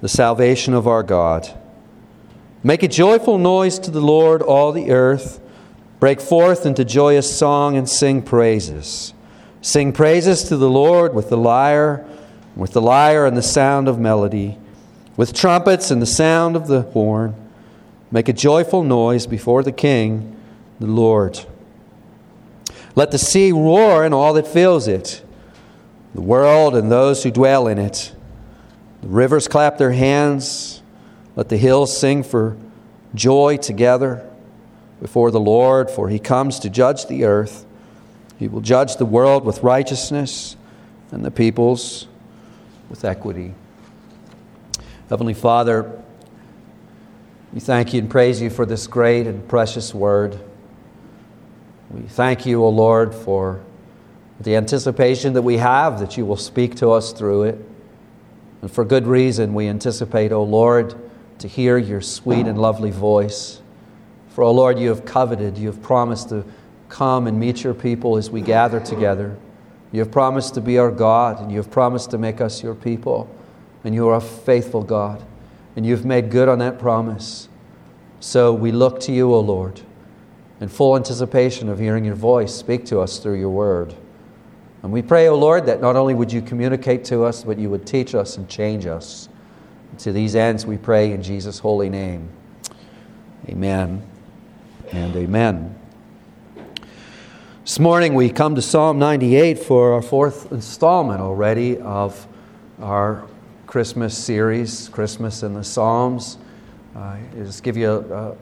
the salvation of our God. Make a joyful noise to the Lord, all the earth. Break forth into joyous song and sing praises. Sing praises to the Lord with the lyre and the sound of melody, with trumpets and the sound of the horn. Make a joyful noise before the King, the Lord. Let the sea roar and all that fills it, the world and those who dwell in it. The rivers clap their hands. Let the hills sing for joy together before the Lord, for He comes to judge the earth. He will judge the world with righteousness and the peoples with equity. Heavenly Father, we thank You and praise You for this great and precious word. We thank You, O Lord, for the anticipation that we have that You will speak to us through it. And for good reason, we anticipate, O Lord, to hear Your sweet and lovely voice. For, O Lord, You have coveted, You have promised to come and meet Your people as we gather together. You have promised to be our God, and You have promised to make us Your people. And You are a faithful God, and You've made good on that promise. So we look to You, O Lord, in full anticipation of hearing Your voice speak to us through Your word. And we pray, O Lord, that not only would You communicate to us, but You would teach us and change us. And to these ends we pray in Jesus' holy name. Amen and amen. This morning we come to Psalm 98 for our fourth installment already of our Christmas series, Christmas in the Psalms. Just give you a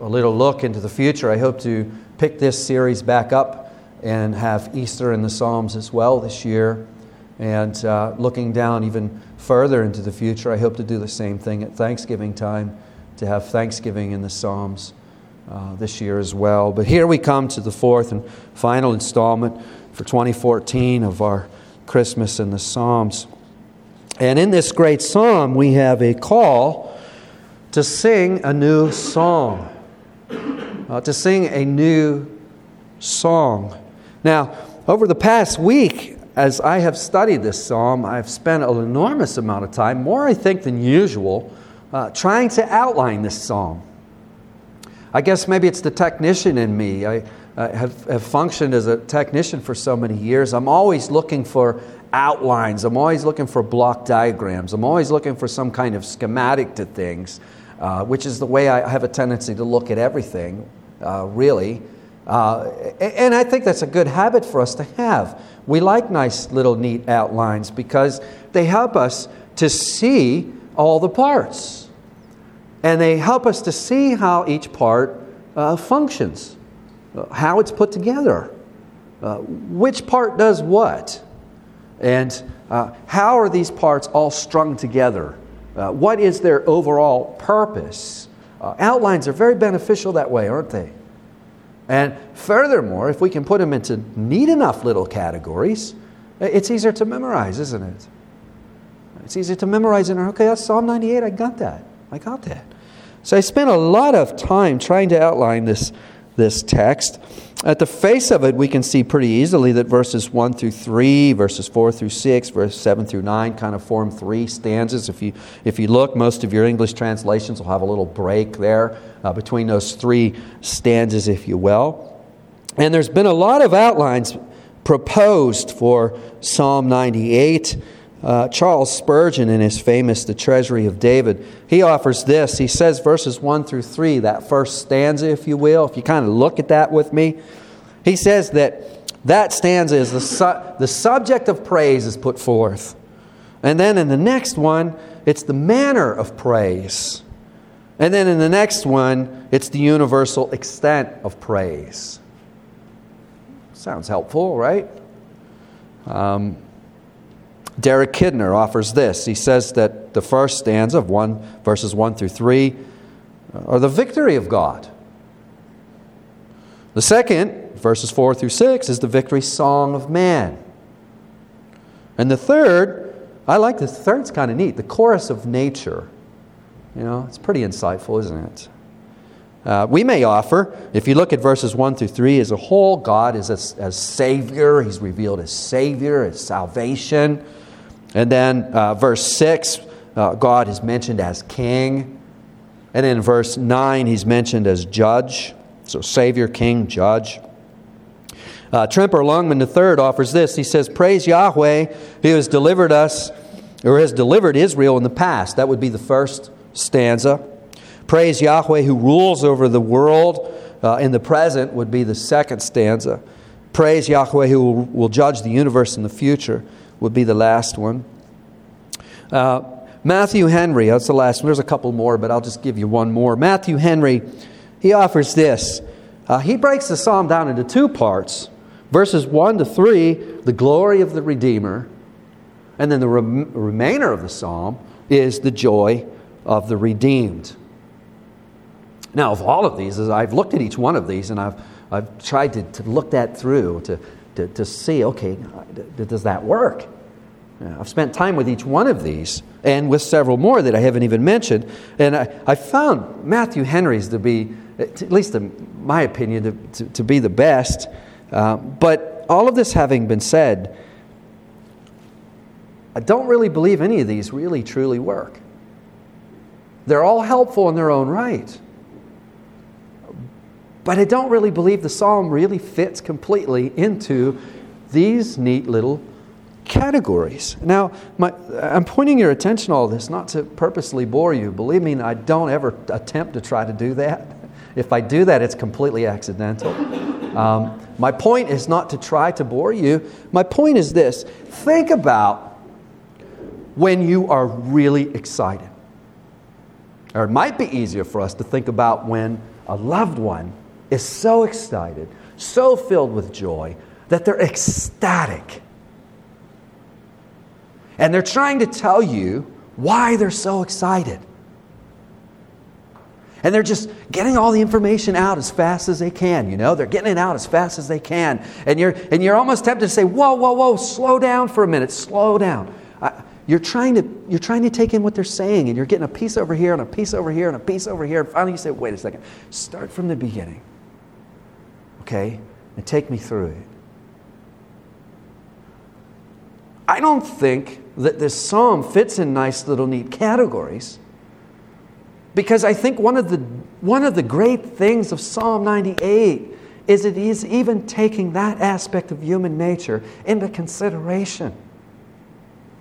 little look into the future. I hope to pick this series back up and have Easter in the Psalms as well this year. And looking down even further into the future, I hope to do the same thing at Thanksgiving time, to have Thanksgiving in the Psalms this year as well. But here we come to the fourth and final installment for 2014 of our Christmas in the Psalms. And in this great psalm, we have a call to sing a new song. Now, over the past week, as I have studied this psalm, I've spent an enormous amount of time, more I think than usual, trying to outline this psalm. I guess maybe it's the technician in me. I have functioned as a technician for so many years. I'm always looking for outlines. I'm always looking for block diagrams. I'm always looking for some kind of schematic to things. Which is the way I have a tendency to look at everything, really. And I think that's a good habit for us to have. We like nice little neat outlines because they help us to see all the parts. And they help us to see how each part functions, how it's put together, which part does what, and how are these parts all strung together. What is their overall purpose? Outlines are very beneficial that way, aren't they? And furthermore, if we can put them into neat enough little categories, it's easier to memorize, isn't it? It's easier to memorize. Okay, that's Psalm 98. I got that. So I spent a lot of time trying to outline this text. At the face of it, we can see pretty easily that verses 1 through 3, verses 4 through 6, verse 7 through 9 kind of form three stanzas. If you look, most of your English translations will have a little break there between those three stanzas, if you will. And there's been a lot of outlines proposed for Psalm 98. Charles Spurgeon, in his famous The Treasury of David, he offers this. He says verses 1 through 3, that first stanza, if you will, if you kind of look at that with me. He says that stanza is the subject of praise is put forth. And then in the next one, it's the manner of praise. And then in the next one, it's the universal extent of praise. Sounds helpful, right? Derek Kidner offers this. He says that the first stanza of verses 1 through 3 are the victory of God. The second, verses 4 through 6, is the victory song of man. And the third, I like this. The third's kind of neat. The chorus of nature. You know, it's pretty insightful, isn't it? We may offer, if you look at verses 1 through 3 as a whole, God is as Savior. He's revealed as Savior, as salvation. And then verse 6, God is mentioned as King. And in verse 9, He's mentioned as Judge. So Savior, King, Judge. Tremper Longman III offers this. He says, praise Yahweh who has delivered us, or has delivered Israel in the past. That would be the first stanza. Praise Yahweh who rules over the world in the present would be the second stanza. Praise Yahweh who will judge the universe in the future would be the last one. Matthew Henry, that's the last one. There's a couple more, but I'll just give you one more. Matthew Henry, he offers this. He breaks the psalm down into two parts. Verses 1 to 3, the glory of the Redeemer. And then the remainder of the psalm is the joy of the redeemed. Now, of all of these, as I've looked at each one of these, and I've tried to look that through to see, okay, does that work? Now, I've spent time with each one of these, and with several more that I haven't even mentioned, and I found Matthew Henry's to be, at least in my opinion, to be the best. But all of this having been said, I don't really believe any of these really truly work. They're all helpful in their own right. But I don't really believe the psalm really fits completely into these neat little categories. Now, I'm pointing your attention to all this not to purposely bore you. Believe me, I don't ever attempt to try to do that. If I do that, it's completely accidental. My point is not to try to bore you. My point is this. Think about when you are really excited. Or it might be easier for us to think about when a loved one is so excited, so filled with joy, that they're ecstatic. And they're trying to tell you why they're so excited. And they're just getting all the information out as fast as they can, you know. They're getting it out as fast as they can. And you're almost tempted to say, whoa, slow down for a minute, slow down. You're trying to take in what they're saying, and you're getting a piece over here and a piece over here and a piece over here, and finally you say, wait a second, start from the beginning, okay, and take me through it. I don't think that this psalm fits in nice little neat categories, because I think one of the great things of Psalm 98 is it is even taking that aspect of human nature into consideration.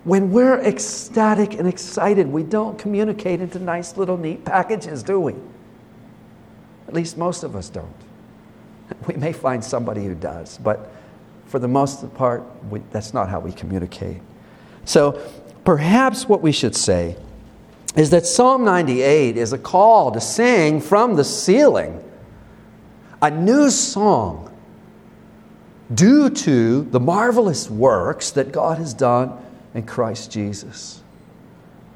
When we're ecstatic and excited, we don't communicate into nice little neat packages, do we? At least most of us don't. We may find somebody who does, but for the most part, that's not how we communicate. So perhaps what we should say is that Psalm 98 is a call to sing from the ceiling a new song due to the marvelous works that God has done in Christ Jesus.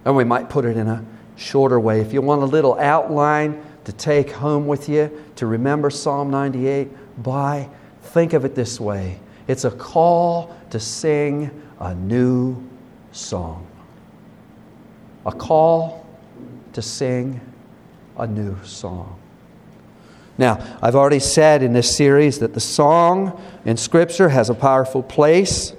And we might put it in a shorter way. If you want a little outline to take home with you, to remember Psalm 98 by, think of it this way. It's a call to sing a new song. A call to sing a new song. Now, I've already said in this series that the song in Scripture has a powerful place.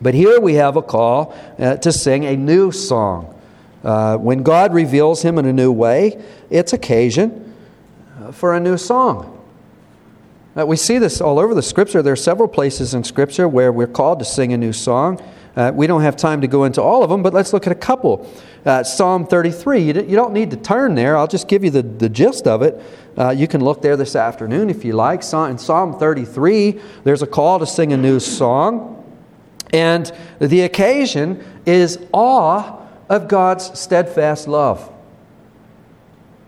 But here we have a call to sing a new song. When God reveals Him in a new way, it's occasion for a new song. We see this all over the Scripture. There are several places in Scripture where we're called to sing a new song. We don't have time to go into all of them, but let's look at a couple. Psalm 33. You don't need to turn there. I'll just give you the gist of it. You can look there this afternoon if you like. In Psalm 33, there's a call to sing a new song. And the occasion is awe of God's steadfast love.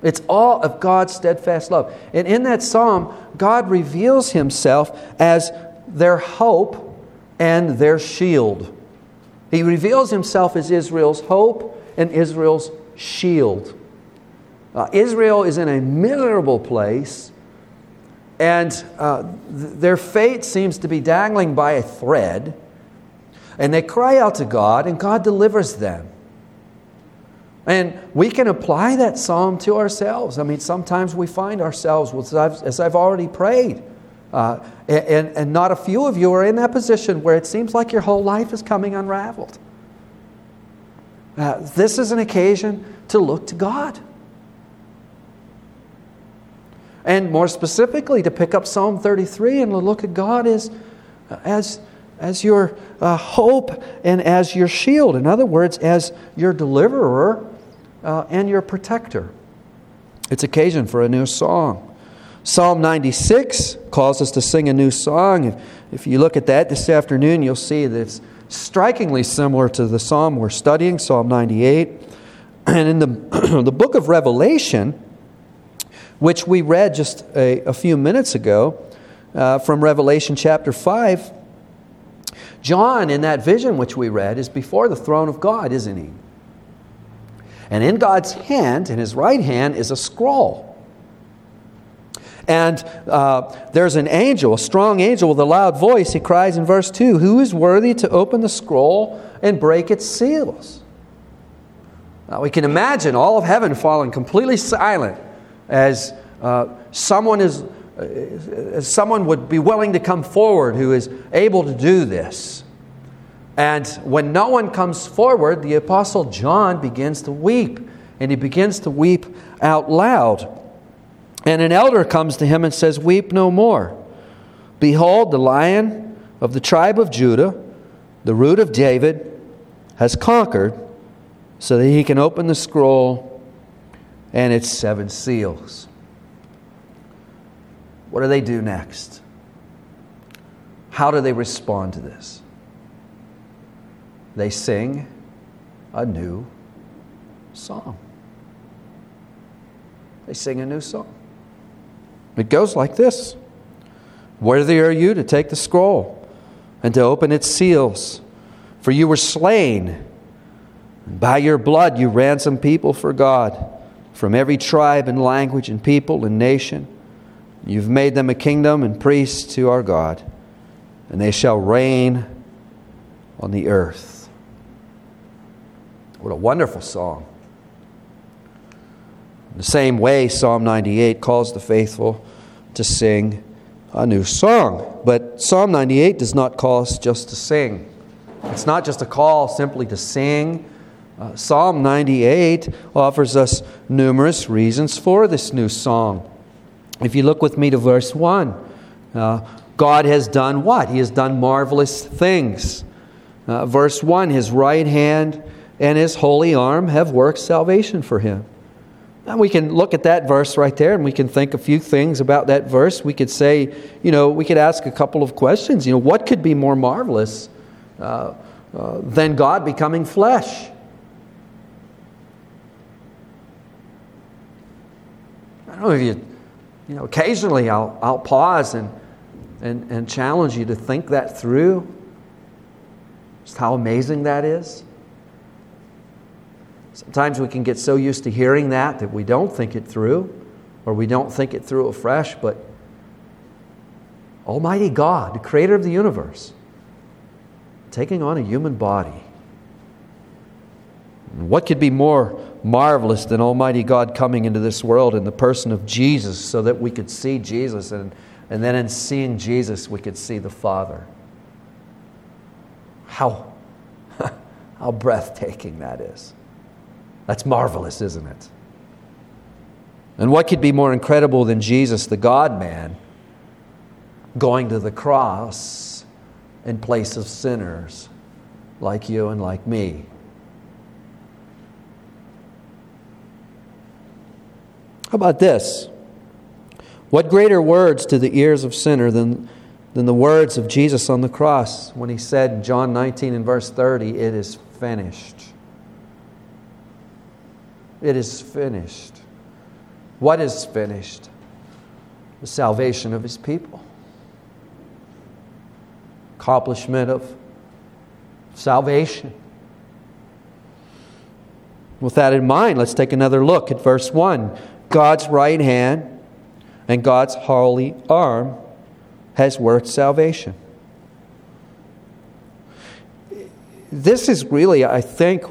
It's awe of God's steadfast love. And in that psalm, God reveals Himself as their hope and their shield. He reveals himself as Israel's hope and Israel's shield. Israel is in a miserable place, and their fate seems to be dangling by a thread. And they cry out to God, and God delivers them. And we can apply that psalm to ourselves. I mean, sometimes we find ourselves, as I've already prayed, and not a few of you are in that position where it seems like your whole life is coming unraveled. This is an occasion to look to God. And more specifically, to pick up Psalm 33 and look at God as your hope and as your shield. In other words, as your deliverer and your protector. It's occasion for a new song. Psalm 96 calls us to sing a new song. If you look at that this afternoon, you'll see that it's strikingly similar to the psalm we're studying, Psalm 98. And in the book of Revelation, which we read just a few minutes ago, from Revelation chapter 5, John, in that vision which we read, is before the throne of God, isn't he? And in God's hand, in his right hand, is a scroll. And there's an angel, a strong angel with a loud voice. He cries in verse 2, "Who is worthy to open the scroll and break its seals?" Now we can imagine all of heaven falling completely silent as someone would be willing to come forward who is able to do this. And when no one comes forward, the Apostle John begins to weep, and he begins to weep out loud. And an elder comes to him and says, "Weep no more. Behold, the Lion of the tribe of Judah, the Root of David, has conquered so that he can open the scroll and its 7 seals." What do they do next? How do they respond to this? They sing a new song. They sing a new song. It goes like this. "Worthy are you to take the scroll and to open its seals, for you were slain, and by your blood you ransomed people for God from every tribe and language and people and nation. You've made them a kingdom and priests to our God, and they shall reign on the earth." What a wonderful song. In the same way, Psalm 98 calls the faithful to sing a new song. But Psalm 98 does not call us just to sing. It's not just a call simply to sing. Psalm 98 offers us numerous reasons for this new song. If you look with me to verse 1, God has done what? He has done marvelous things. Verse 1, "His right hand and His holy arm have worked salvation for Him." And we can look at that verse right there, and we can think a few things about that verse. We could say, we could ask a couple of questions. What could be more marvelous than God becoming flesh? I don't know if you occasionally I'll pause and challenge you to think that through. Just how amazing that is. Sometimes we can get so used to hearing that we don't think it through, or we don't think it through afresh, but Almighty God, the creator of the universe, taking on a human body. What could be more marvelous than Almighty God coming into this world in the person of Jesus so that we could see Jesus, and then in seeing Jesus we could see the Father? How breathtaking that is. That's marvelous, isn't it? And what could be more incredible than Jesus, the God-man, going to the cross in place of sinners like you and like me? How about this? What greater words to the ears of sinner than the words of Jesus on the cross when he said in John 19 and verse 30, "It is finished." It is finished. What is finished? The salvation of his people. Accomplishment of salvation. With that in mind, let's take another look at verse 1. God's right hand and God's holy arm has worked salvation. This is really, I think,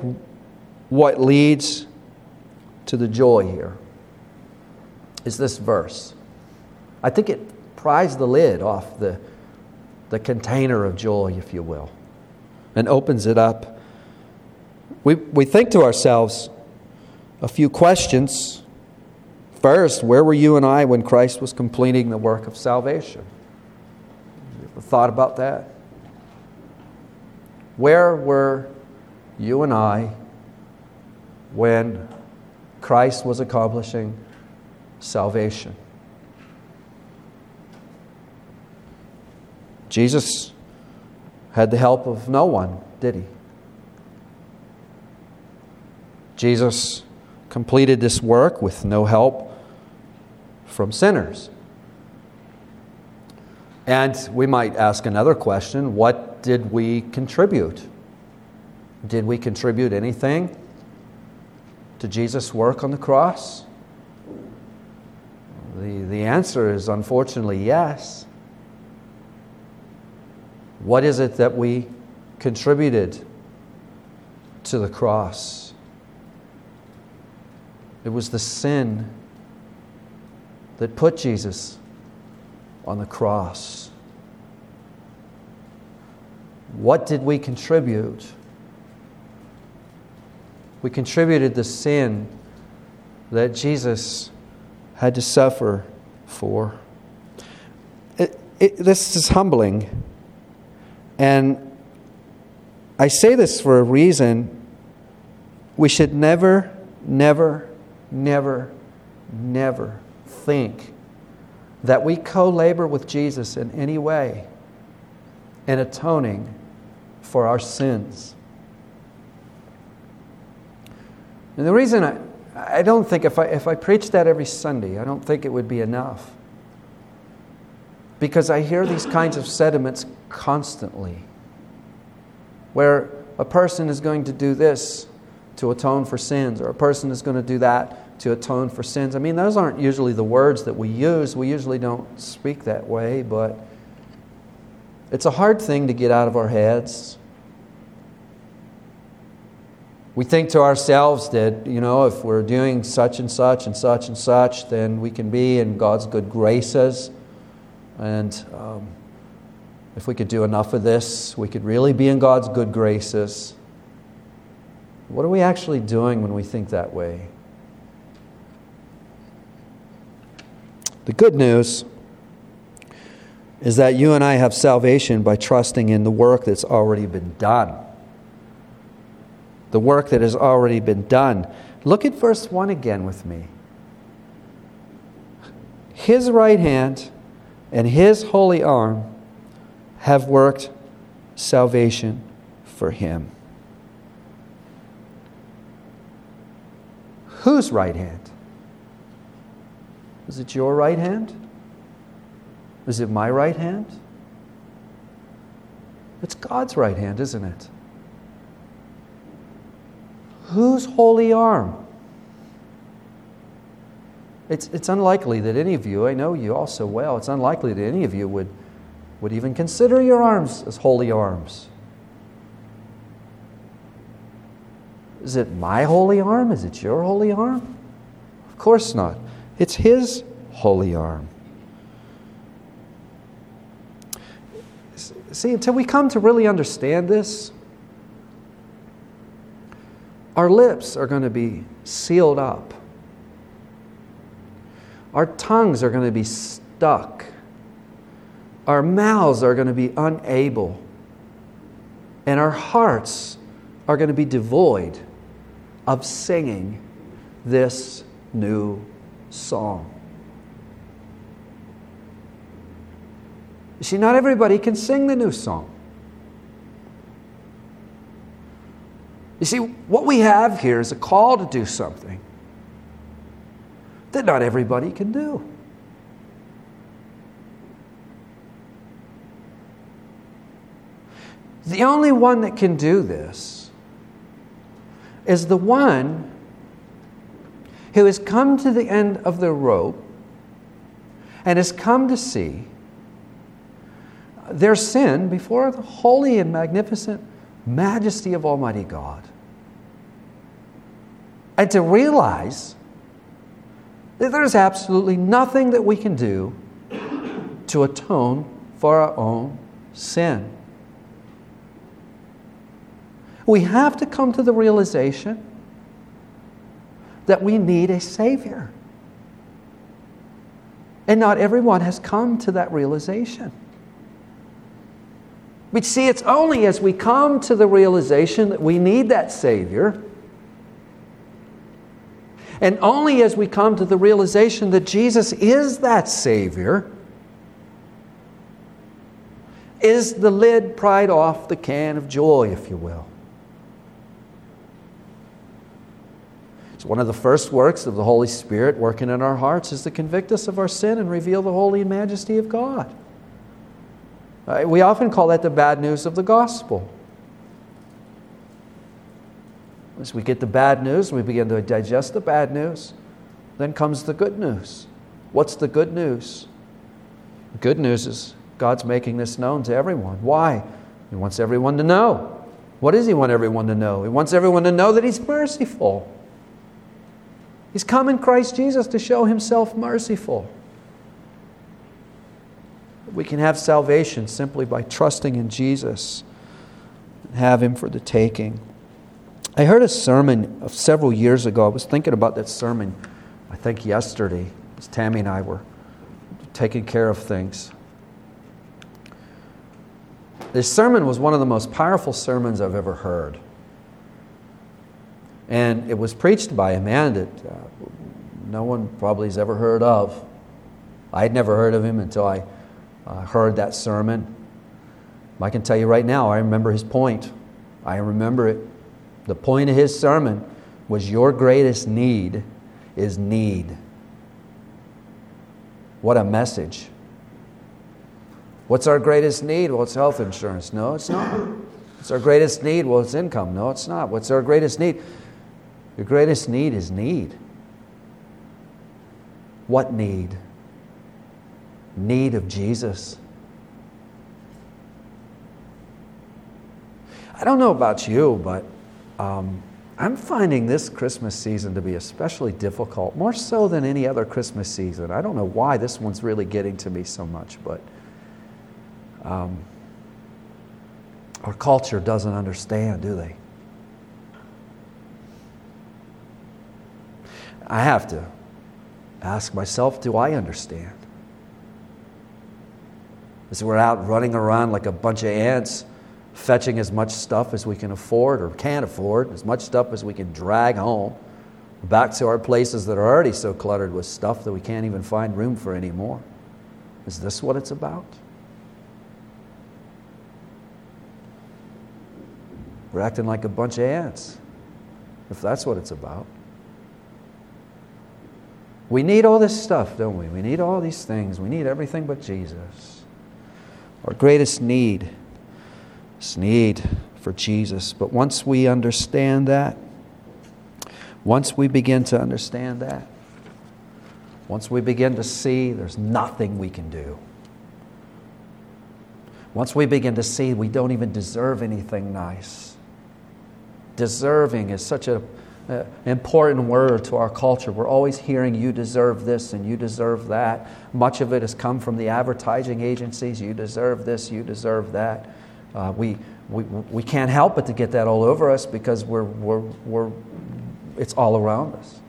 what leads to the joy here, is this verse. I think it pries the lid off the container of joy, if you will, and opens it up. We think to ourselves a few questions. First, where were you and I when Christ was completing the work of salvation? You ever thought about that? Where were you and I when Christ was accomplishing salvation? Jesus had the help of no one, did he? Jesus completed this work with no help from sinners. And we might ask another question: what did we contribute? Did we contribute anything to Jesus' work on the cross? The answer is unfortunately yes. What is it that we contributed to the cross? It was the sin that put Jesus on the cross. What did we contribute? We contributed the sin that Jesus had to suffer for. This is humbling. And I say this for a reason. We should never think that we co-labor with Jesus in any way in atoning for our sins. And the reason I don't think, if I preached that every Sunday, I don't think it would be enough. Because I hear these kinds of sentiments constantly, where a person is going to do this to atone for sins, or a person is going to do that to atone for sins. I mean, those aren't usually the words that we use. We usually don't speak that way, but it's a hard thing to get out of our heads. We think to ourselves that, if we're doing such and such and such and such, then we can be in God's good graces. And if we could do enough of this, we could really be in God's good graces. What are we actually doing when we think that way? The good news is that you and I have salvation by trusting in the work that's already been done. The work that has already been done. Look at verse 1 again with me. His right hand and His holy arm have worked salvation for Him. Whose right hand? Is it your right hand? Is it my right hand? It's God's right hand, isn't it? Whose holy arm? It's unlikely that any of you, I know you all so well, it's unlikely that any of you would even consider your arms as holy arms. Is it my holy arm? Is it your holy arm? Of course not. It's His holy arm. See, until we come to really understand this, our lips are going to be sealed up. Our tongues are going to be stuck. Our mouths are going to be unable. And our hearts are going to be devoid of singing this new song. You see, not everybody can sing the new song. You see, what we have here is a call to do something that not everybody can do. The only one that can do this is the one who has come to the end of the rope and has come to see their sin before the holy and magnificent majesty of Almighty God, and to realize that there's absolutely nothing that we can do to atone for our own sin. We have to come to the realization that we need a Savior. And not everyone has come to that realization. But see, it's only as we come to the realization that we need that Savior, and only as we come to the realization that Jesus is that Savior, is the lid pried off the can of joy, if you will. So one of the first works of the Holy Spirit working in our hearts is to convict us of our sin and reveal the holy and majesty of God. We often call that the bad news of the gospel. As we get the bad news, we begin to digest the bad news, then comes the good news. What's the good news? The good news is God's making this known to everyone. Why? He wants everyone to know. What does He want everyone to know? He wants everyone to know that He's merciful. He's come in Christ Jesus to show Himself merciful. We can have salvation simply by trusting in Jesus and have Him for the taking. I heard a sermon of several years ago. I was thinking about that sermon, I think yesterday, as Tammy and I were taking care of things. This sermon was one of the most powerful sermons I've ever heard. And it was preached by a man that no one probably has ever heard of. I had never heard of him until I heard that sermon. I can tell you right now, I remember his point. I remember it. The point of his sermon was your greatest need is need. What a message. What's our greatest need? Well, it's health insurance. No, it's not. What's our greatest need? Well, it's income. No, it's not. What's our greatest need? Your greatest need is need. What need? Need of Jesus. I don't know about you, but I'm finding this Christmas season to be especially difficult, more so than any other Christmas season. I don't know why this one's really getting to me so much, but our culture doesn't understand, do they? I have to ask myself, do I understand? As we're out running around like a bunch of ants, fetching as much stuff as we can afford or can't afford, as much stuff as we can drag home, back to our places that are already so cluttered with stuff that we can't even find room for anymore. Is this what it's about? We're acting like a bunch of ants, if that's what it's about. We need all this stuff, don't we? We need all these things. We need everything but Jesus. Our greatest need is need for Jesus. But once we understand that, once we begin to understand that, once we begin to see there's nothing we can do, once we begin to see we don't even deserve anything nice. Deserving is such an important word to our culture. We're always hearing you deserve this and you deserve that. Much of it has come from the advertising agencies. You deserve this, you deserve that. We can't help but to get that all over us because we're it's all around us.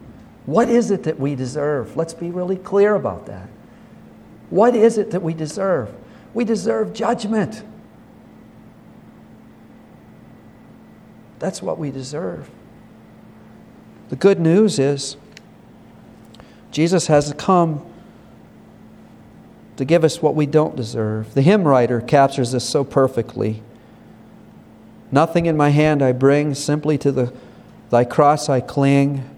What is it that we deserve? Let's be really clear about that. What is it that we deserve? We deserve judgment. That's what we deserve. The good news is Jesus has come to give us what we don't deserve. The hymn writer captures this so perfectly. Nothing in my hand I bring, simply to thy cross I cling.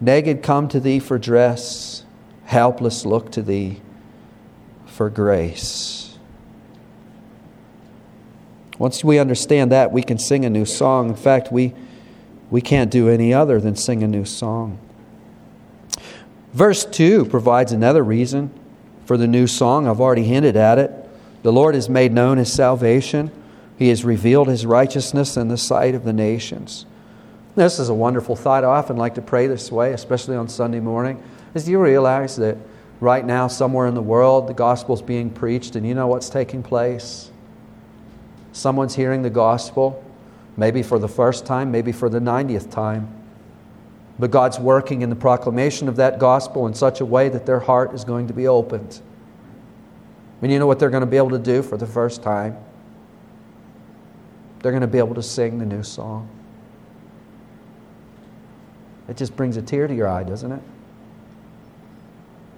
Naked come to thee for dress, helpless look to thee for grace. Once we understand that, we can sing a new song. In fact, we can't do any other than sing a new song. Verse 2 provides another reason for the new song. I've already hinted at it. The Lord has made known His salvation. He has revealed His righteousness in the sight of the nations. This is a wonderful thought. I often like to pray this way, especially on Sunday morning. As you realize that right now, somewhere in the world, the gospel's being preached, and you know what's taking place? Someone's hearing the gospel, maybe for the first time, maybe for the 90th time. But God's working in the proclamation of that gospel in such a way that their heart is going to be opened. And you know what they're going to be able to do for the first time? They're going to be able to sing the new song. It just brings a tear to your eye, doesn't it?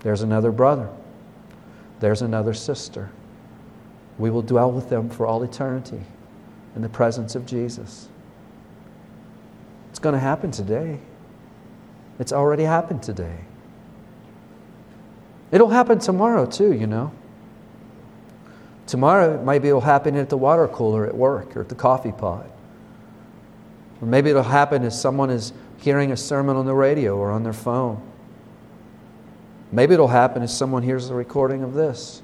There's another brother. There's another sister. We will dwell with them for all eternity in the presence of Jesus. It's going to happen today. It's already happened today. It'll happen tomorrow too, you know. Tomorrow, maybe it'll happen at the water cooler at work or at the coffee pot. Or maybe it'll happen as someone is hearing a sermon on the radio or on their phone. Maybe it'll happen as someone hears the recording of this.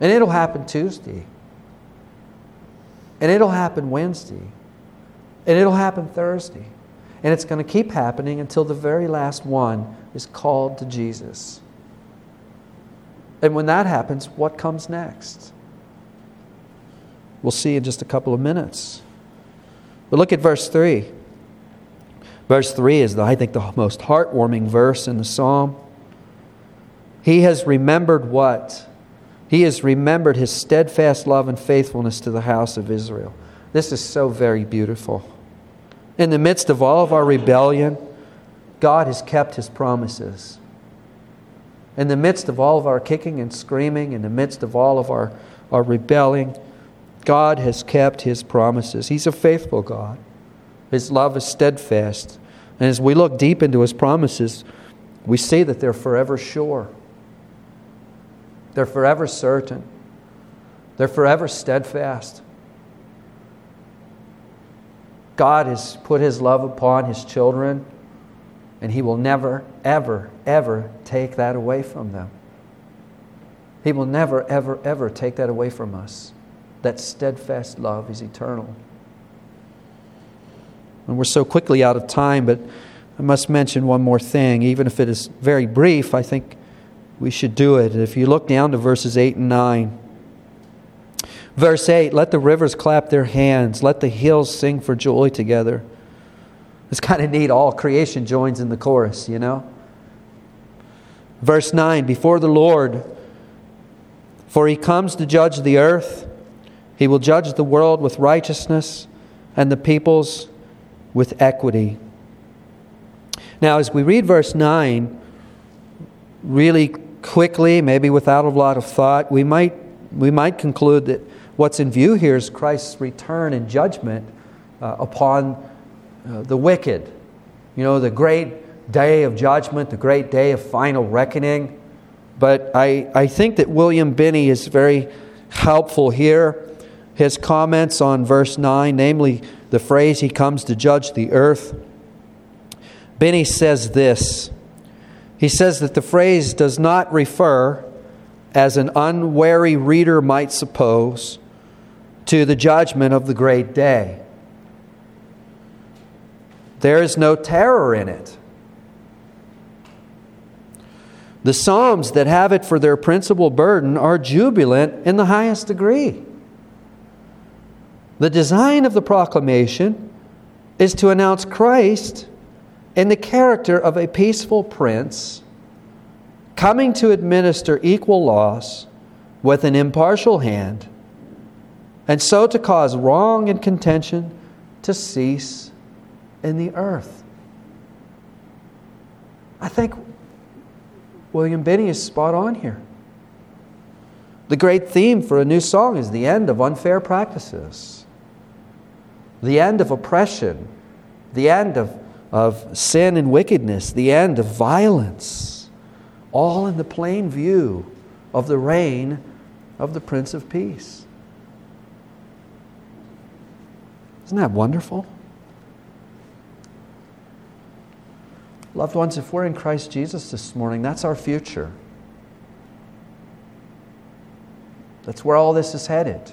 And it'll happen Tuesday. And it'll happen Wednesday. And it'll happen Thursday. And it's going to keep happening until the very last one is called to Jesus. And when that happens, what comes next? We'll see in just a couple of minutes. But look at verse 3. Verse 3 is, I think, the most heartwarming verse in the psalm. He has remembered what? He has remembered His steadfast love and faithfulness to the house of Israel. This is so very beautiful. In the midst of all of our rebellion, God has kept His promises. In the midst of all of our kicking and screaming, in the midst of all of our rebelling, God has kept His promises. He's a faithful God. His love is steadfast. And as we look deep into His promises, we see that they're forever sure. They're forever certain. They're forever steadfast. God has put His love upon His children, and He will never, ever, ever take that away from them. He will never, ever, ever take that away from us. That steadfast love is eternal. And we're so quickly out of time, but I must mention one more thing. Even if it is very brief, I think we should do it. If you look down to verses 8 and 9. Verse 8, let the rivers clap their hands. Let the hills sing for joy together. It's kind of neat. All creation joins in the chorus, you know. Verse 9, before the Lord, for He comes to judge the earth. He will judge the world with righteousness and the peoples with equity. Now, as we read verse 9, really quickly, maybe without a lot of thought, we might conclude that what's in view here is Christ's return and judgment upon the wicked. You know, the great day of judgment, the great day of final reckoning. But I think that William Binney is very helpful here. His comments on verse 9, namely the phrase, He comes to judge the earth. Binney says this. He says that the phrase does not refer, as an unwary reader might suppose, to the judgment of the great day. There is no terror in it. The Psalms that have it for their principal burden are jubilant in the highest degree. The design of the proclamation is to announce Christ in the character of a peaceful prince, coming to administer equal laws with an impartial hand, and so to cause wrong and contention to cease in the earth. I think William Binney is spot on here. The great theme for a new song is the end of unfair practices, the end of oppression, the end of sin and wickedness, the end of violence, all in the plain view of the reign of the Prince of Peace. Isn't that wonderful? Loved ones, if we're in Christ Jesus this morning, that's our future. That's where all this is headed.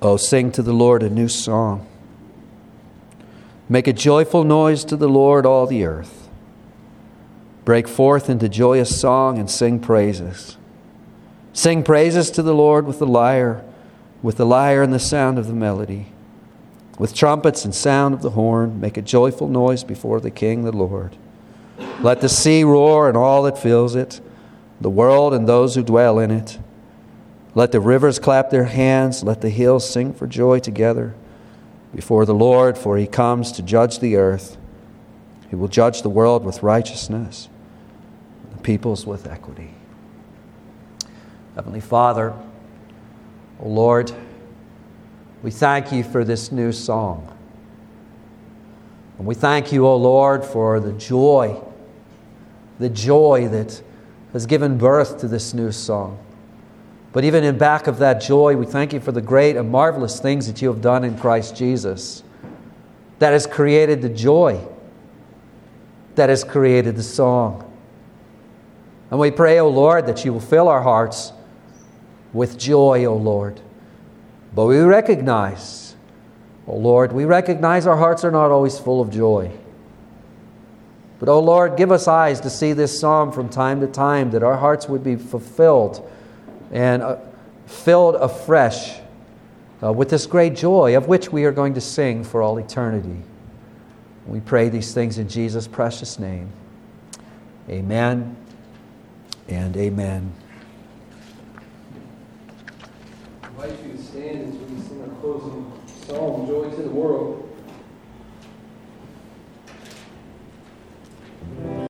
Oh, sing to the Lord a new song. Make a joyful noise to the Lord, all the earth. Break forth into joyous song and sing praises. Sing praises to the Lord with the lyre and the sound of the melody. With trumpets and sound of the horn, make a joyful noise before the King, the Lord. Let the sea roar and all that fills it, the world and those who dwell in it. Let the rivers clap their hands. Let the hills sing for joy together before the Lord, for He comes to judge the earth. He will judge the world with righteousness, the peoples with equity. Heavenly Father, O Lord, we thank You for this new song. And we thank You, O Lord, for the joy that has given birth to this new song. But even in back of that joy, we thank You for the great and marvelous things that You have done in Christ Jesus. That has created the joy. That has created the song. And we pray, O Lord, that You will fill our hearts with joy, O Lord. But we recognize, O Lord, our hearts are not always full of joy. But, O Lord, give us eyes to see this psalm from time to time, that our hearts would be fulfilled and filled afresh with this great joy of which we are going to sing for all eternity. We pray these things in Jesus' precious name. Amen and amen. I invite you to stand as we sing our closing psalm, Joy to the World.